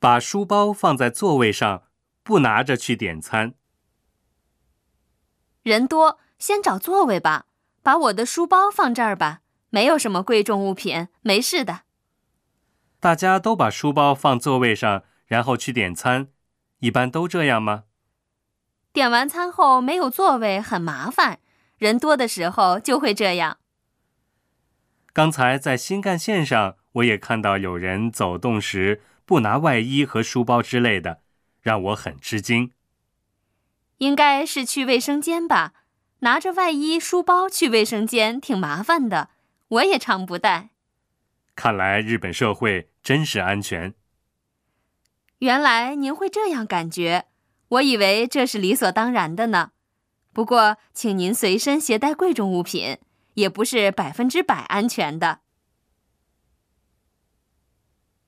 把书包放在座位上，不拿着去点餐。人多，先找座位吧。把我的书包放这儿吧，没有什么贵重物品，没事的。大家都把书包放座位上，然后去点餐，一般都这样吗？点完餐后没有座位很麻烦，人多的时候就会这样。刚才在新干线上，我也看到有人走动时不拿外衣和书包之类的，让我很吃惊。应该是去卫生间吧，拿着外衣、书包去卫生间挺麻烦的，我也常不带。看来日本社会真是安全。原来您会这样感觉，我以为这是理所当然的呢。不过，请您随身携带贵重物品，也不是100%安全的。